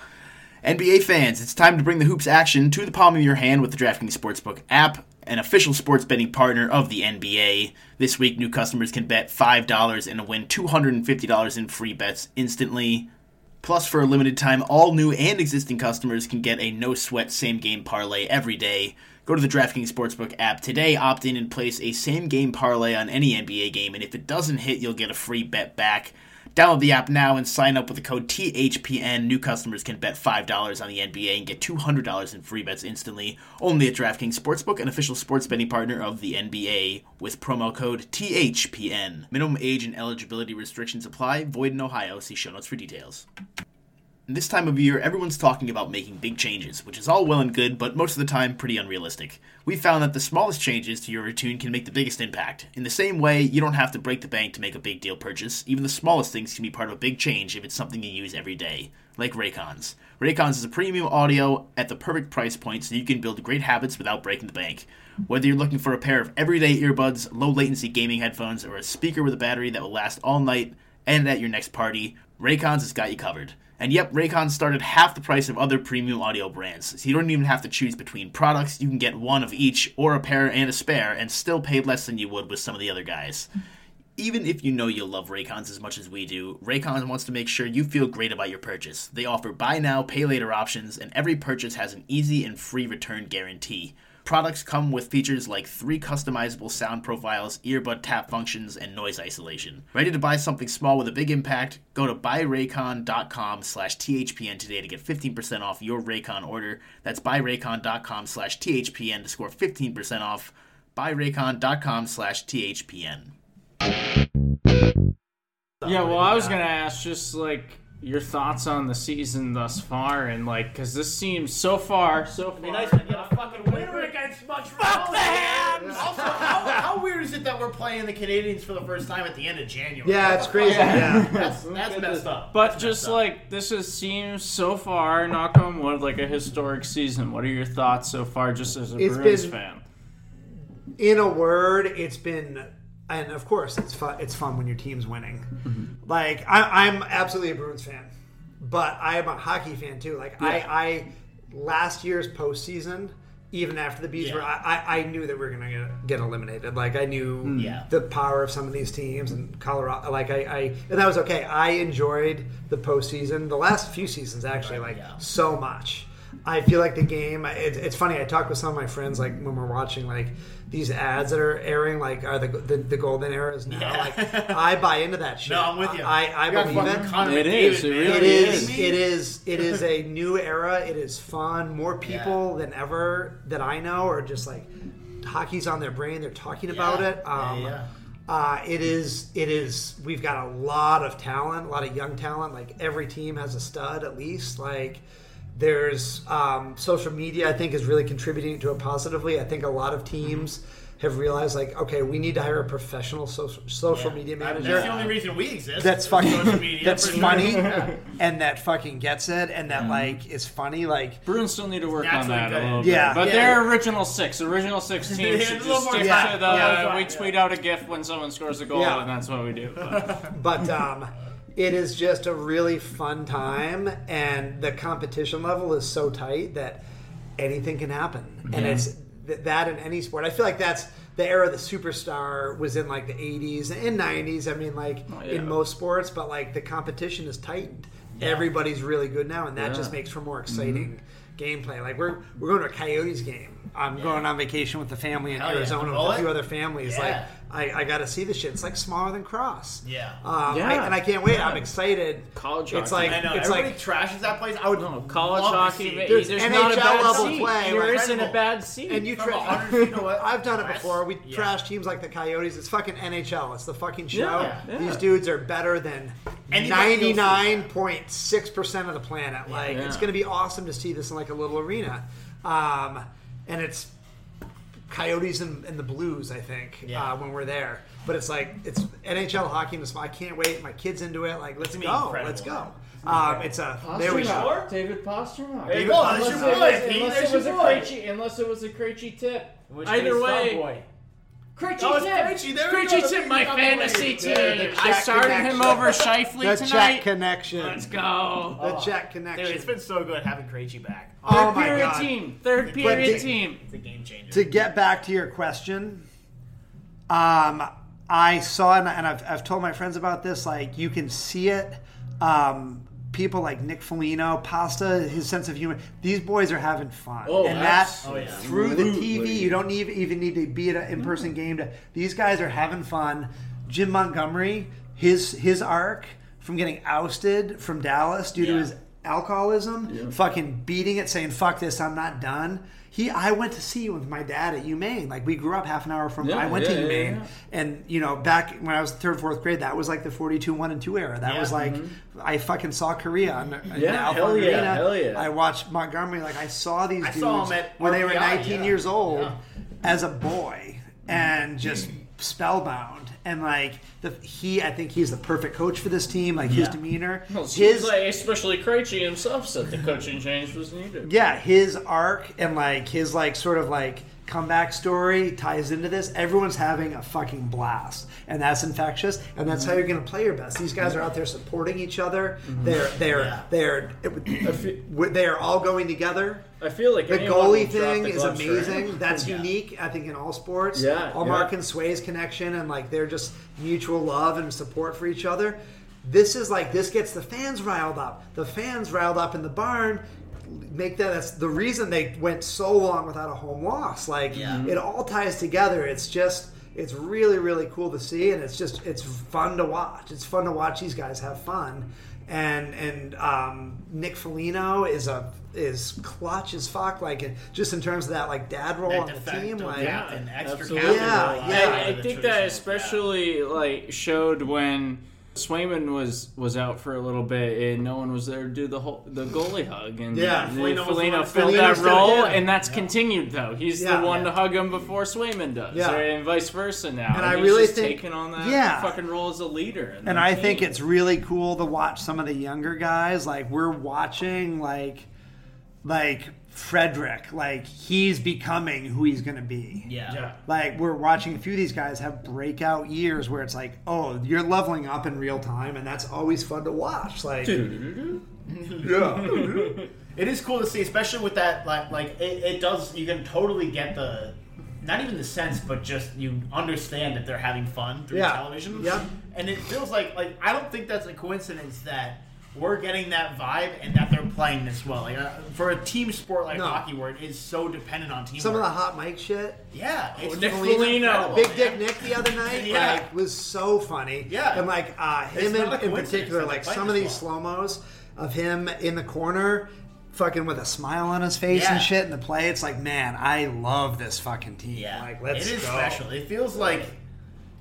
NBA fans, it's time to bring the hoops action to the palm of your hand with the DraftKings Sportsbook app, an official sports betting partner of the NBA. This week, new customers can bet $5 and win $250 in free bets instantly. Plus, for a limited time, all new and existing customers can get a no-sweat same-game parlay every day. Go to the DraftKings Sportsbook app today, opt in, and place a same-game parlay on any NBA game, and if it doesn't hit, you'll get a free bet back. Download the app now and sign up with the code THPN. New customers can bet $5 on the NBA and get $200 in free bets instantly. Only at DraftKings Sportsbook, an official sports betting partner of the NBA, with promo code THPN. Minimum age and eligibility restrictions apply. Void in Ohio. See show notes for details. This time of year, everyone's talking about making big changes, which is all well and good, but most of the time, pretty unrealistic. We found that the smallest changes to your routine can make the biggest impact. In the same way, you don't have to break the bank to make a big deal purchase. Even the smallest things can be part of a big change if it's something you use every day, like Raycons. Raycons is a premium audio at the perfect price point so you can build great habits without breaking the bank. Whether you're looking for a pair of everyday earbuds, low-latency gaming headphones, or a speaker with a battery that will last all night and at your next party, Raycons has got you covered. And yep, Raycons started half the price of other premium audio brands, so you don't even have to choose between products. You can get one of each, or a pair and a spare, and still pay less than you would with some of the other guys. Even if you know you'll love Raycons as much as we do, Raycons wants to make sure you feel great about your purchase. They offer buy now, pay later options, and every purchase has an easy and free return guarantee. Products come with features like 3 customizable sound profiles, earbud tap functions, and noise isolation. Ready to buy something small with a big impact? Go to buyraycon.com/THPN today to get 15% off your Raycon order. That's buyraycon.com/THPN to score 15% off. Buyraycon.com/THPN. Yeah, well, I was going to ask just, like, your thoughts on the season thus far, and like, because this seems so far. It'd be nice to get a fucking winner against much. Fuck the Habs! Also, how weird is it that we're playing the Canadians for the first time at the end of January? Yeah, it's crazy. Yeah. That's messed up. But that's just like, this is, seems so far, knock on wood, like a historic season. What are your thoughts so far, just as a Bruins fan? In a word, it's been. And, of course, it's fun when your team's winning. Mm-hmm. Like, I'm absolutely a Bruins fan, but I am a hockey fan, too. Like, yeah. I last year's postseason, even after the Beech, I knew that we were going to get eliminated. Like, I knew the power of some of these teams and Colorado. Like, and that was okay. I enjoyed the postseason, the last few seasons, actually, so much. I feel like the game, it's funny, I talked with some of my friends, like, when we're watching, like, these ads that are airing, like, are the golden eras now. Yeah. Like, I buy into that shit. No, I'm with you. I believe it. It is a new era. It is fun. More people than ever that I know are just, like, hockey's on their brain. They're talking about it. It is. We've got a lot of talent, a lot of young talent. Like, every team has a stud at least. Like, there's social media, I think, is really contributing to it positively. I think a lot of teams have realized, like, okay, we need to hire a professional social media manager. That's the only reason we exist. That's fucking social media. That's funny, and that fucking gets it, and that like is funny. Like, Bruins still need to work on that a little bit. Yeah, but their original six teams should just stick to the. We tweet out a GIF when someone scores a goal, and that's what we do. But it is just a really fun time, and the competition level is so tight that anything can happen. And it's that in any sport. I feel like that's the era the superstar was in, like the 80s and 90s. I mean, like in most sports, but like the competition is tightened. Yeah. Everybody's really good now, and that just makes for more exciting gameplay. Like we're going to a Coyotes game. I'm going on vacation with the family in Arizona with a few other families. Yeah. Like I got to see the shit. It's like smaller than Cross. Yeah. And I can't wait. Yeah. I'm excited. College hockey. It's like I know. It's everybody like trashes that place. I would college hockey. There's not a bad level seat. Play. There isn't a bad seat. And you trash. You know what? I've done it before. We trash teams like the Coyotes. It's fucking NHL. It's the fucking show. Yeah. Yeah. These dudes are better than 99.6% of the planet. Like it's going to be awesome to see this in like a little arena. And it's Coyotes and the Blues, I think, when we're there. But it's like, it's NHL hockey, and I can't wait. My kid's into it. Like, let's go. It's a there we go. David Pasternak. There you go. Unless it was a Krejci tip. Either way. Krejci tip, my fantasy team. I started him over Scheifele tonight. The Czech connection. Let's go. The Czech connection. Dude, it's been so good having Krejci back. Third period team. It's a game changer. To get back to your question, I saw, and I've told my friends about this, like, you can see it. People like Nick Foligno, Pasta, his sense of humor. These boys are having fun. Through the TV. You don't even need to be at an in-person game. These guys are having fun. Jim Montgomery, his arc from getting ousted from Dallas due to his alcoholism, fucking beating it, saying, fuck this, I'm not done. I went to see him with my dad at UMaine. Like, we grew up half an hour from, I went to UMaine. Yeah. And, you know, back when I was third, fourth grade, that was like the 42-1-2 era. That was like, I fucking saw Korea in the Alpha Arena. Yeah, hell yeah. I watched Montgomery. Like, I saw these dudes when they were 19 years old as a boy and just spellbound. And, like, I think he's the perfect coach for this team. Like, his demeanor. Well, his, like, especially Krejci himself said the coaching change was needed. Yeah, his arc and, like, his, like, sort of, like, comeback story ties into this. Everyone's having a fucking blast. And that's infectious. And that's how you're going to play your best. These guys are out there supporting each other. They're all going together. I feel like the goalie thing is amazing. Track. That's unique, I think, in all sports. Yeah, Allmark and Sway's connection and, like, they're just mutual love and support for each other. This is like, this gets the fans riled up. The fans riled up in the barn. That's the reason they went so long without a home loss. Like, it all ties together. It's just, it's really, really cool to see, and it's just, it's fun to watch. It's fun to watch these guys have fun. And Nick Foligno is clutch as fuck, like, just in terms of that, like, dad role on the team, like, an extra captain. I think that especially like showed when Swayman was out for a little bit, and no one was there to do the goalie hug, and Foligno filled that role, and that's continued though. He's the one to hug him before Swayman does, and vice versa now. And I he's really just think taking on that fucking role as a leader. And I think it's really cool to watch some of the younger guys. Like, we're watching like Frederick, like, he's becoming who he's going to be. Like, we're watching a few of these guys have breakout years where it's like, oh, you're leveling up in real time, and that's always fun to watch. Like, it is cool to see, especially with that, like it does, you can totally get the, not even the sense, but just you understand that they're having fun through television. And it feels like, I don't think that's a coincidence that we're getting that vibe and that they're playing this well. Like, for a team sport like hockey, where it is so dependent on teamwork. Some of the hot mic shit. Yeah. It's Nick Foligno. Big Dick Nick the other night like, was so funny. Yeah. And, like, him in particular, like, some of these slow-mos of him in the corner fucking with a smile on his face and shit in the play. It's like, man, I love this fucking team. Yeah. Like, let's go. It is special. It feels like...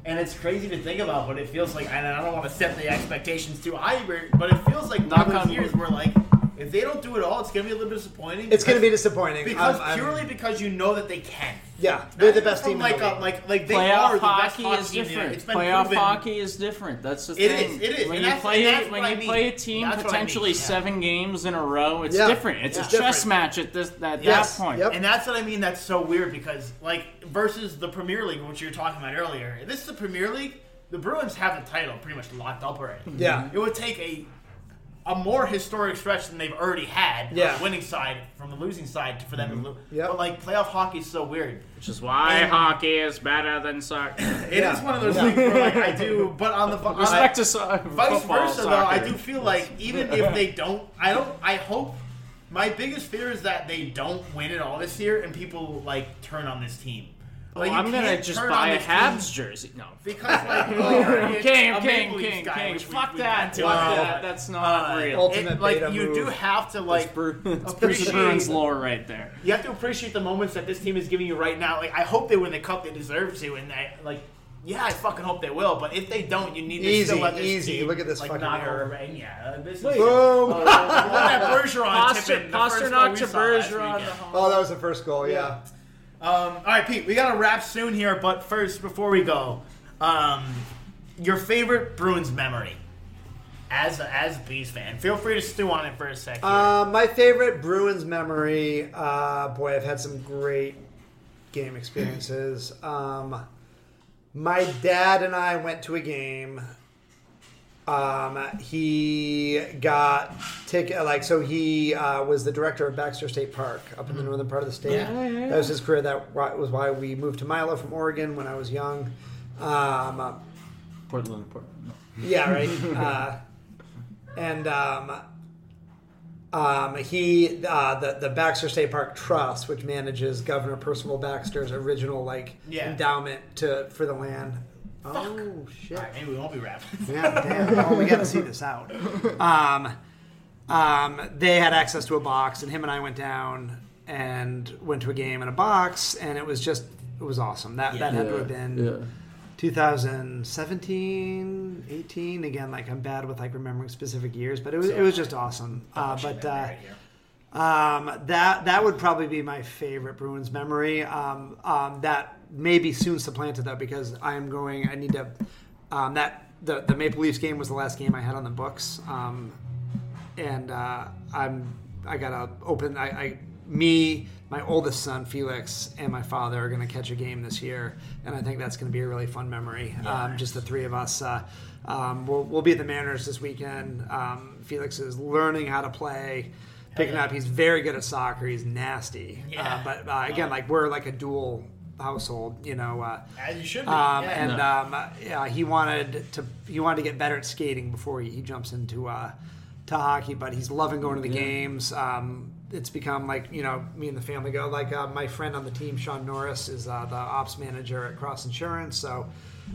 And it's crazy to think about, but it feels like, and I don't want to set the expectations too high, but it feels like those years where, like, if they don't do it all, it's going to be a little disappointing. It's going to be disappointing. Because purely because you know that they can. Yeah, they're the best team in the league. Like, they are the best hockey team. Playoff hockey is different. That's the thing. It is. When you play a team potentially 7 games in a row, it's different. It's a chess match at that point. And that's what I mean. That's so weird because, like, versus the Premier League, which you were talking about earlier, this is the Premier League. The Bruins have the title pretty much locked up already. Yeah. It would take a more historic stretch than they've already had the winning side from the losing side for them to lose. Yep. But, like, playoff hockey is so weird. Which is why hockey is better than soccer. It is one of those things where, like, I do, but on the... respect to soccer. Vice versa, though, I do feel like even if they don't... I hope... My biggest fear is that they don't win it all this year and people, like, turn on this team. Like, I'm gonna just buy a Habs jersey. No, because like, King. Fuck that. That's not real. Ultimate beta move. You do have to like appreciate the Bruins lore right there. You have to appreciate the moments that this team is giving you right now. Like, I hope they win the cup. They deserve to, and I fucking hope they will. But if they don't, you need to still let this team. Look at this fucking error. Boom. That Bergeron tip in. Pasternak to Bergeron. Oh, that was the first goal. Yeah. All right, Pete, we got to wrap soon here, but first, before we go, your favorite Bruins memory as a Bees fan. Feel free to stew on it for a second. My favorite Bruins memory, boy, I've had some great game experiences. My dad and I went to a game. He got ticket, like, so he was the director of Baxter State Park up in the northern part of the state. Yeah. That was his career. That was why we moved to Milo from Oregon when I was young. Portland. No. Yeah, right. He the Baxter State Park Trust, which manages Governor Percival Baxter's original endowment for the land. Fuck. Oh shit! All right, maybe we won't be rapping. Yeah, damn. Oh, we got to see this out. They had access to a box, and him and I went down and went to a game in a box, and it was awesome. That had to have been 2017, 18. Again, like, I'm bad with remembering specific years, but it was just awesome. That would probably be my favorite Bruins memory. That may be soon supplanted though, because I need to. The Maple Leafs game was the last game I had on the books, I gotta open. My oldest son Felix and my father are gonna catch a game this year, and I think that's gonna be a really fun memory. Yeah. Just the three of us. We'll be at the Mariners this weekend. Felix is learning how to play. Picking up, he's very good at soccer. He's nasty, again, we're a dual household, as you should be. He wanted to get better at skating before he jumps into to hockey. But he's loving going to the games. It's become me and the family go. My friend on the team, Sean Norris, is the ops manager at Cross Insurance, so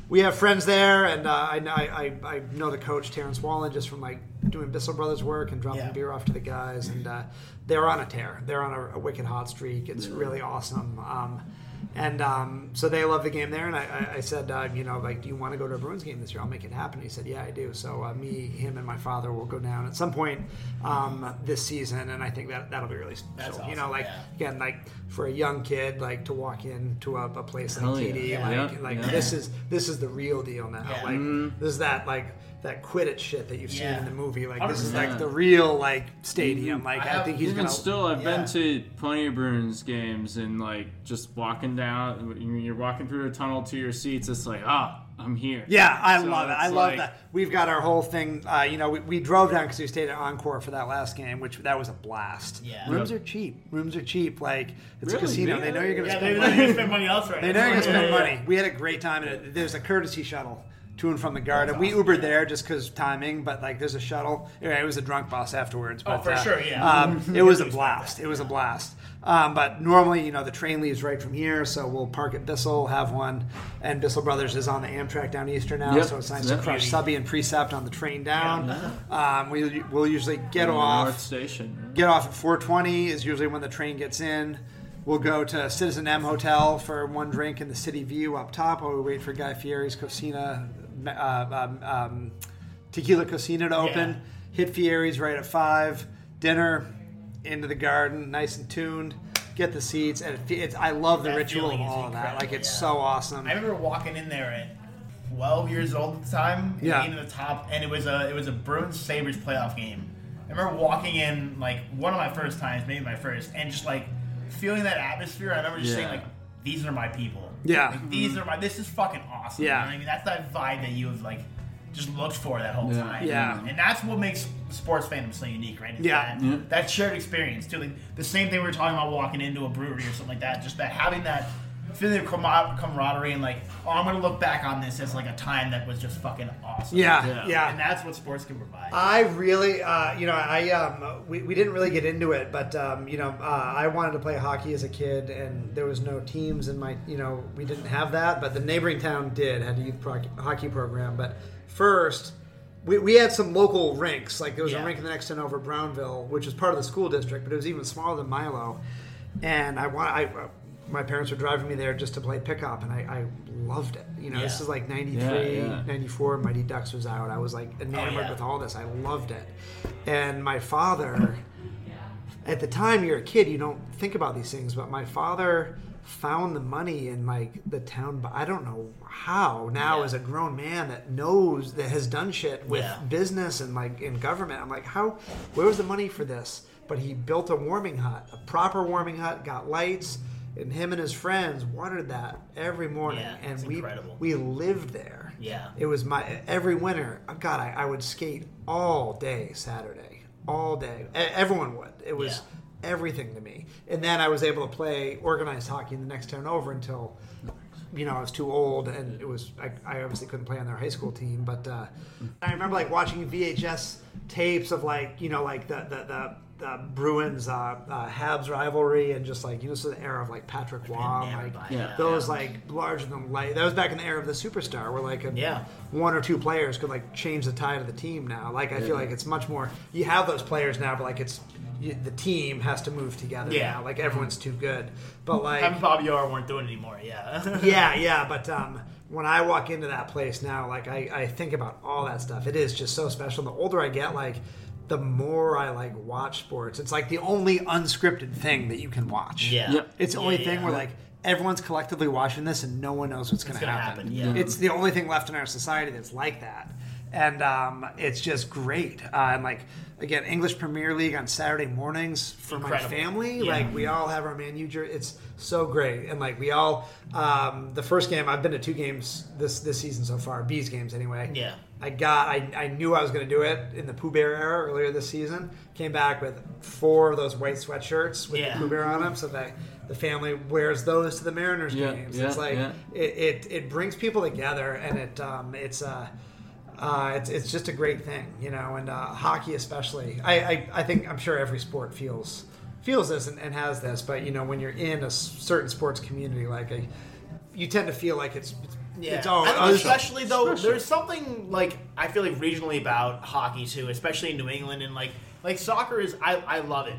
we have friends there, and I know the coach, Terrence Wallen, just from doing Bissell Brothers work and dropping beer off to the guys, and they're on a tear. They're on a wicked hot streak. It's really awesome, so they love the game there. And I said, do you want to go to a Bruins game this year? I'll make it happen. And he said, yeah, I do. So me, him, and my father will go down at some point this season, and I think that'll be really special. That's awesome, again, for a young kid, to walk into a place like TD, this is the real deal now. Yeah. This is that Quidditch shit that you've seen in the movie. This is the real stadium. I think he's gonna. Still, I've been to plenty of Bruins games, and just walking down, when you're walking through a tunnel to your seats, it's I'm here. Yeah, I love it. I love that. We've got our whole thing. We drove down because we stayed at Encore for that last game, which that was a blast. Yeah. Rooms are cheap. It's a casino. They know you're going to spend money. They know you're going to spend money elsewhere. They know you're going to spend money. We had a great time. And there's a courtesy shuttle to and from the Garden. Awesome. We Ubered there just because timing, but there's a shuttle. Anyway, it was a drunk bus afterwards. But, sure, yeah. It was a blast. It was a blast. But normally, the train leaves right from here, so we'll park at Bissell, have one, and Bissell Brothers is on the Amtrak down Eastern now, so it's nice to crush Subby and Precept on the train down. Yeah. We'll usually get off. North Station. Yeah. Get off at 4:20 is usually when the train gets in. We'll go to Citizen M Hotel for one drink in the City View up top while we wait for Guy Fieri's Cocina, Tequila Cocina to open. Hit Fieri's right at 5. Dinner, into the Garden, nice and tuned. Get the seats, and I love the ritual of all of that. It's so awesome. I remember walking in there at 12 years old at the time, and the top, and it was a Bruins Sabres playoff game. I remember walking in one of my first times, maybe my first, and just feeling that atmosphere. I remember just saying these are my people. Yeah, these are my. This is fucking awesome. Yeah, you know what I mean, that's that vibe that you have just looked for that whole time. Yeah, and that's what makes sports fandom so unique, right? It's that shared experience too. The same thing we were talking about walking into a brewery or something like that. Just that having that feeling of camaraderie and I'm gonna look back on this as a time that was just fucking awesome. Yeah. And that's what sports can provide. I really, we didn't really get into it, but I wanted to play hockey as a kid, and there was no teams in my, we didn't have that, but the neighboring town had a youth hockey program, but. First, we had some local rinks. There was a rink in the next town over, Brownville, which was part of the school district, but it was even smaller than Milo. And my parents were driving me there just to play pickup, and I loved it. This is 93, 94, Mighty Ducks was out. I was enamored with all this. I loved it. And my father, at the time you're a kid, you don't think about these things, but my father found the money in like the town, but I don't know how now as a grown man that knows, that has done shit with business and like in government. I'm like, how, where was the money for this? But he built a warming hut, a proper warming hut, got lights, and him and his friends watered that every morning. Yeah, and we lived there. Yeah. It was my, every winter, God, I would skate all day Saturday, all day. Everyone would. It was everything to me. And then I was able to play organized hockey in the next town over until, you know, I was too old, and it was, I obviously couldn't play on their high school team, but I remember like watching VHS tapes of like, you know, like the Bruins Habs rivalry, and just like, you know, so the era of like Patrick Waugh, like those like larger than life. That was back in the era of the superstar, where like one or two players could like change the tide of the team. Now, like I feel like it's much more. You have those players now, but like it's the team has to move together now. Like everyone's too good, but like Tom and Bobby Orr weren't doing it anymore. Yeah, But when I walk into that place now, like I think about all that stuff. It is just so special. The older I get, like, the more I like watch sports. It's like the only unscripted thing that you can watch. Yeah. Yep. It's the only thing where like everyone's collectively watching this and no one knows what's going to happen. Yeah. It's the only thing left in our society that's like that. And it's just great. And like, again, English Premier League on Saturday mornings for my family. Yeah. Like, we all have our Man U jersey. It's so great. And like, we all, the first game, I've been to two games this season so far, Bees games anyway. Yeah. I knew I was going to do it in the Pooh Bear era earlier this season. Came back with four of those white sweatshirts with the Pooh Bear on them, so that the family wears those to the Mariners games. Yeah, it's like it brings people together, and it's just a great thing, you know. And hockey especially, I think, I'm sure every sport feels this and has this, but you know, when you're in a certain sports community, like you tend to feel like it's yeah, it's all, I think especially though, there's something like I feel like regionally about hockey too, especially in New England, and like soccer is I love it.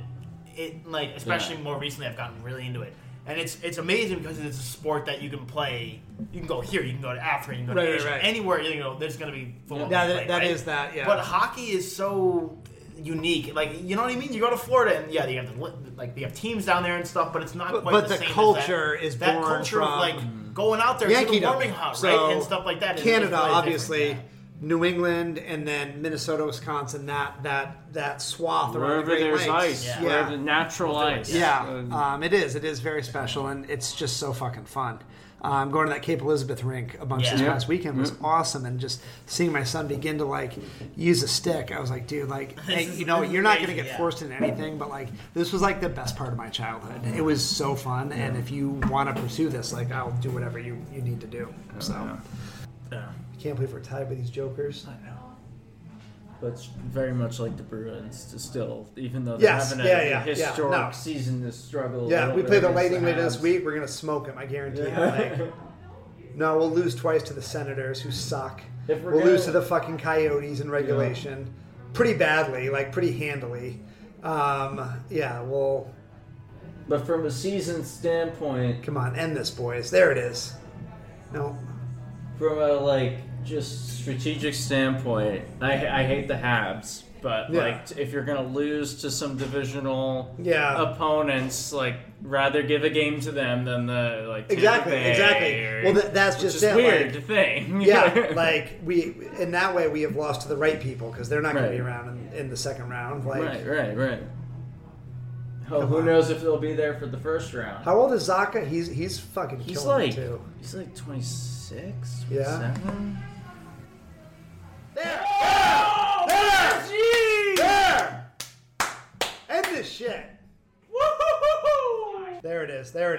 It like especially more recently I've gotten really into it, and it's amazing because it's a sport that you can play. You can go here, you can go to Africa, you can go to Asia, anywhere. You know, there's going to be football. Yeah, that is that. Yeah, but hockey is so unique, like, you know what I mean? You go to Florida and you have you have teams down there and stuff, but it's not quite the same. But the culture is born from that culture of like going out there to the warming house, right, and stuff like that. Canada, obviously, New England, and then Minnesota, Wisconsin, that swath around the Great Lakes. Wherever there's ice, wherever natural ice. Yeah, it is very special, and it's just so fucking fun. Going to that Cape Elizabeth rink a bunch this past weekend was awesome, and just seeing my son begin to like use a stick, I was like, dude, like, hey, you know, you're not going to get forced into anything, but like this was like the best part of my childhood. It was so fun, and if you want to pursue this, like, I'll do whatever you need to do. So I can't believe we're tied with these jokers. I know. But it's very much like the Bruins to still, even though they're having a historic season to struggle. Yeah, we play the Lightning this week. We're going to smoke them, I guarantee you. Like, no, we'll lose twice to the Senators, who suck. We'll lose to the fucking Coyotes in regulation. Yeah. Pretty badly, like pretty handily. But from a season standpoint... Come on, end this, boys. There it is. No. From a, just strategic standpoint, I hate the Habs, but if you're gonna lose to some divisional opponents, like, rather give a game to them than the exactly. Or, well, that's just it. Weird thing. Yeah, like we in that way we have lost to the right people because they're not gonna be around in the second round. Like, right. Oh, who knows if they'll be there for the first round? How old is Zaka? He's fucking killing me too. He's like 26, 27. There! Oh, there! Geez. There! End this shit. Woo-hoo-hoo-hoo. There it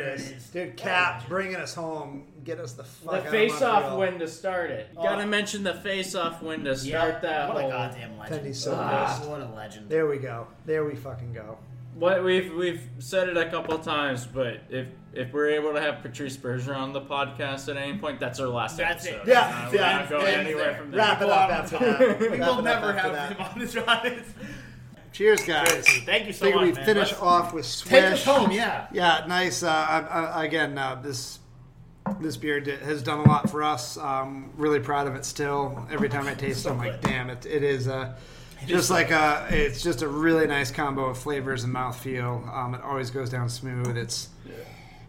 is. Dude, Cap bringing us home. Get us the fuck out of Montreal. The face-off win to start it. You gotta mention the face-off win to start that. What a goddamn legend. Tendy's so good. What a legend. There we go. There we fucking go. What we've said it a couple of times, but if we're able to have Patrice Bergeron on the podcast at any point, that's our last episode. It. Yeah, we're not going anywhere from there. Wrap it up after that. We will never have him on this ride. Cheers, guys. Thank you so much. We finish off with Swish. Take us home, yeah. Yeah, nice. This beer has done a lot for us. Really proud of it still. Every time I taste it, I'm like, damn, it is a... Just like it's just a really nice combo of flavors and mouthfeel. It always goes down smooth. It's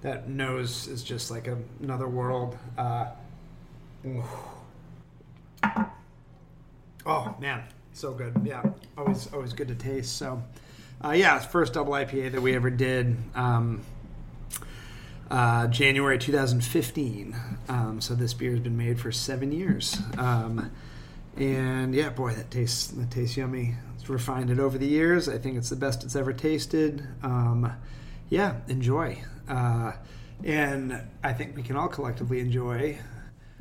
that nose is just like another world. Oh man, so good. Yeah, always good to taste. So yeah, it's first double IPA that we ever did. January 2015. So this beer has been made for 7 years. And yeah, boy, that tastes yummy. It's refined it over the years. I think it's the best it's ever tasted. Yeah, enjoy. And I think we can all collectively enjoy.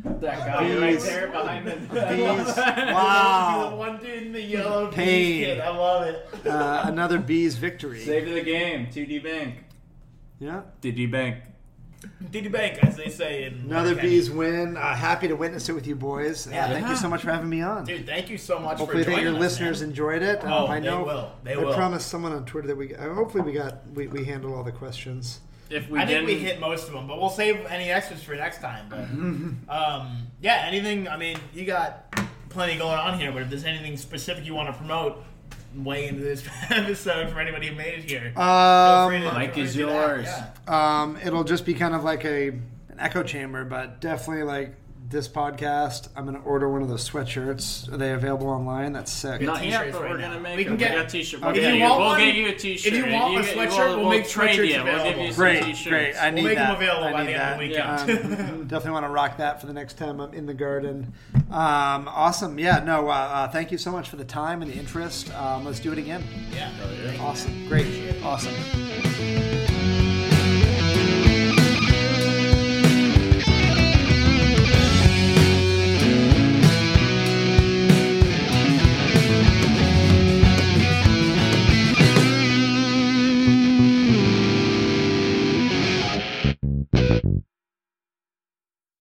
That guy right there behind the bees. Wow. The one dude in the yellow bees kit. I love it. Another bees victory. Save of the game. 2D Bank. Yeah. DD Bank. DD Bank, as they say. Another bees win. Happy to witness it with you boys. Thank you so much for having me on. Dude, thank you so much for joining us. Hopefully your listeners enjoyed it. I know they will. I promised someone on Twitter that we handled all the questions. I think we hit most of them, but we'll save any extras for next time. But yeah, anything, I mean, you got plenty going on here, but if there's anything specific you want to promote, way into this episode for anybody who made it here. Mike is yours. Yeah. It'll just be kind of like an echo chamber, but definitely like this podcast. I'm gonna order one of those sweatshirts. Are they available online? That's sick. Not yet, but we're gonna make. We can get a t-shirt. We'll get you a t-shirt. If you want a sweatshirt, we'll make sweatshirts available. Great. We'll make them available by the end of the weekend. Definitely want to rock that for the next time I'm in the garden. Awesome. Yeah. No. Thank you so much for the time and the interest. Let's do it again. Yeah. Awesome. Great. Awesome.